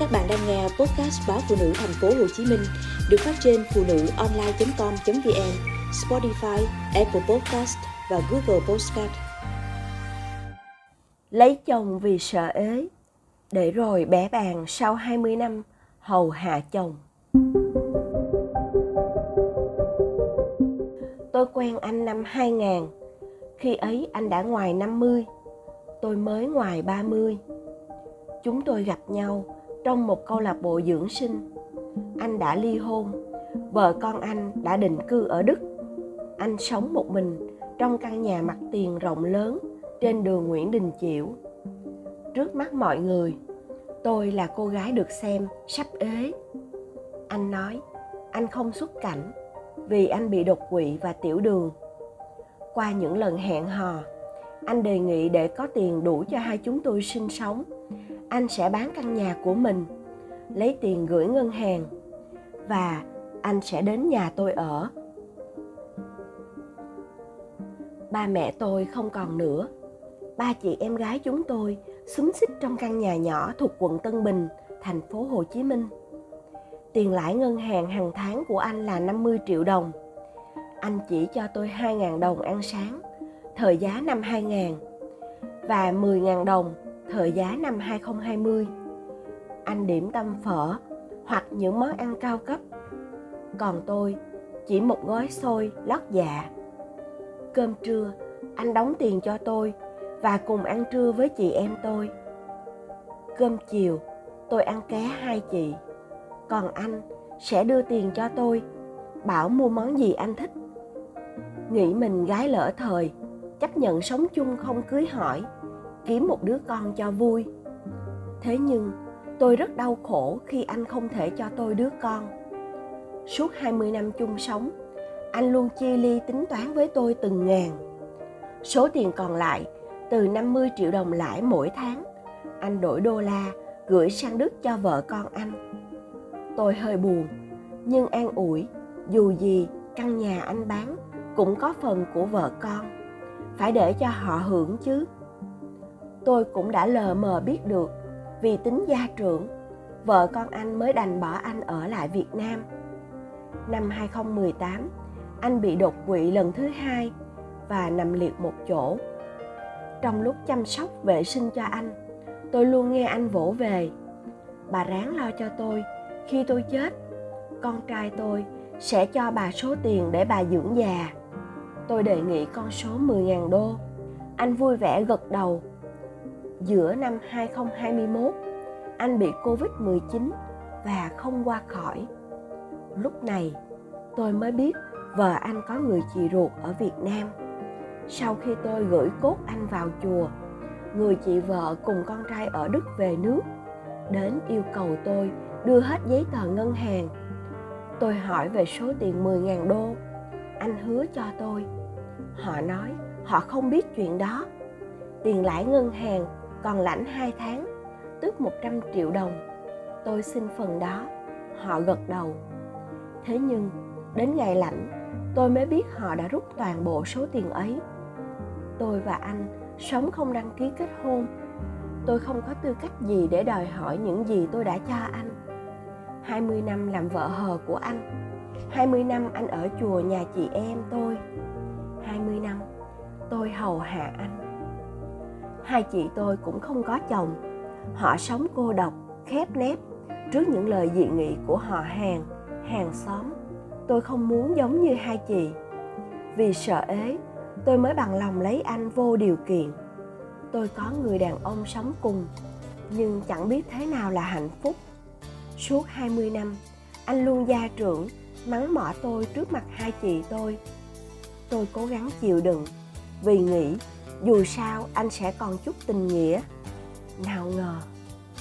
Các bạn đang nghe podcast báo Phụ Nữ Thành phố Hồ Chí Minh được phát trên phunuonline.com.vn, Spotify, Apple Podcast và Google Podcast. Lấy chồng vì sợ ế, để rồi bẻ bàng sau 20 năm hầu hạ chồng. Tôi quen anh năm 2000, khi ấy anh đã ngoài 50, tôi mới ngoài 30. Chúng tôi gặp nhau trong một câu lạc bộ dưỡng sinh. Anh đã ly hôn, vợ con anh đã định cư ở Đức. Anh sống một mình trong căn nhà mặt tiền rộng lớn trên đường Nguyễn Đình Chiểu. Trước mắt mọi người, tôi là cô gái được xem sắp ế. Anh nói anh không xuất cảnh vì anh bị đột quỵ và tiểu đường. Qua những lần hẹn hò, anh đề nghị để có tiền đủ cho hai chúng tôi sinh sống, anh sẽ bán căn nhà của mình, lấy tiền gửi ngân hàng, và anh sẽ đến nhà tôi ở. Ba mẹ tôi không còn nữa. Ba chị em gái chúng tôi xúm xít trong căn nhà nhỏ thuộc quận Tân Bình, thành phố Hồ Chí Minh. Tiền lãi ngân hàng hàng tháng của anh là 50 triệu đồng. Anh chỉ cho tôi 2.000 đồng ăn sáng, thời giá năm 2000, và 10.000 đồng, thời giá năm 2020. Anh điểm tâm phở hoặc những món ăn cao cấp. Còn tôi, chỉ một gói xôi lót dạ. Cơm trưa, anh đóng tiền cho tôi và cùng ăn trưa với chị em tôi. Cơm chiều, tôi ăn ké hai chị. Còn anh sẽ đưa tiền cho tôi, bảo mua món gì anh thích. Nghĩ mình gái lỡ thời, chấp nhận sống chung không cưới hỏi, kiếm một đứa con cho vui. Thế nhưng, tôi rất đau khổ khi anh không thể cho tôi đứa con. Suốt 20 năm chung sống, anh luôn chia ly tính toán với tôi từng ngàn. Số tiền còn lại, từ 50 triệu đồng lãi mỗi tháng, anh đổi đô la gửi sang Đức cho vợ con anh. Tôi hơi buồn, nhưng an ủi, dù gì căn nhà anh bán cũng có phần của vợ con, phải để cho họ hưởng chứ. Tôi cũng đã lờ mờ biết được, vì tính gia trưởng, vợ con anh mới đành bỏ anh ở lại Việt Nam. Năm 2018, anh bị đột quỵ lần thứ hai và nằm liệt một chỗ. Trong lúc chăm sóc vệ sinh cho anh, tôi luôn nghe anh vỗ về: "Bà ráng lo cho tôi, khi tôi chết, con trai tôi sẽ cho bà số tiền để bà dưỡng già." Tôi đề nghị con số 10.000 đô. Anh vui vẻ gật đầu. Giữa năm 2021, anh bị Covid-19 và không qua khỏi. Lúc này, tôi mới biết vợ anh có người chị ruột ở Việt Nam. Sau khi tôi gửi cốt anh vào chùa, người chị vợ cùng con trai ở Đức về nước, đến yêu cầu tôi đưa hết giấy tờ ngân hàng. Tôi hỏi về số tiền 10.000 đô anh hứa cho tôi. Họ nói họ không biết chuyện đó. Tiền lãi ngân hàng còn lãnh 2 tháng, tức 100 triệu đồng. Tôi xin phần đó. Họ gật đầu. Thế nhưng, đến ngày lãnh, tôi mới biết họ đã rút toàn bộ số tiền ấy. Tôi và anh sống không đăng ký kết hôn. Tôi không có tư cách gì để đòi hỏi những gì tôi đã cho anh. 20 năm làm vợ hờ của anh, 20 năm anh ở chùa nhà chị em tôi, 20 năm tôi hầu hạ anh. Hai chị tôi cũng không có chồng. Họ sống cô độc, khép nép trước những lời dị nghị của họ hàng, hàng xóm. Tôi không muốn giống như hai chị. Vì sợ ế, tôi mới bằng lòng lấy anh vô điều kiện. Tôi có người đàn ông sống cùng, nhưng chẳng biết thế nào là hạnh phúc. Suốt 20 năm, anh luôn gia trưởng, mắng mỏ tôi trước mặt hai chị tôi. Tôi cố gắng chịu đựng, vì nghĩ dù sao anh sẽ còn chút tình nghĩa. Nào ngờ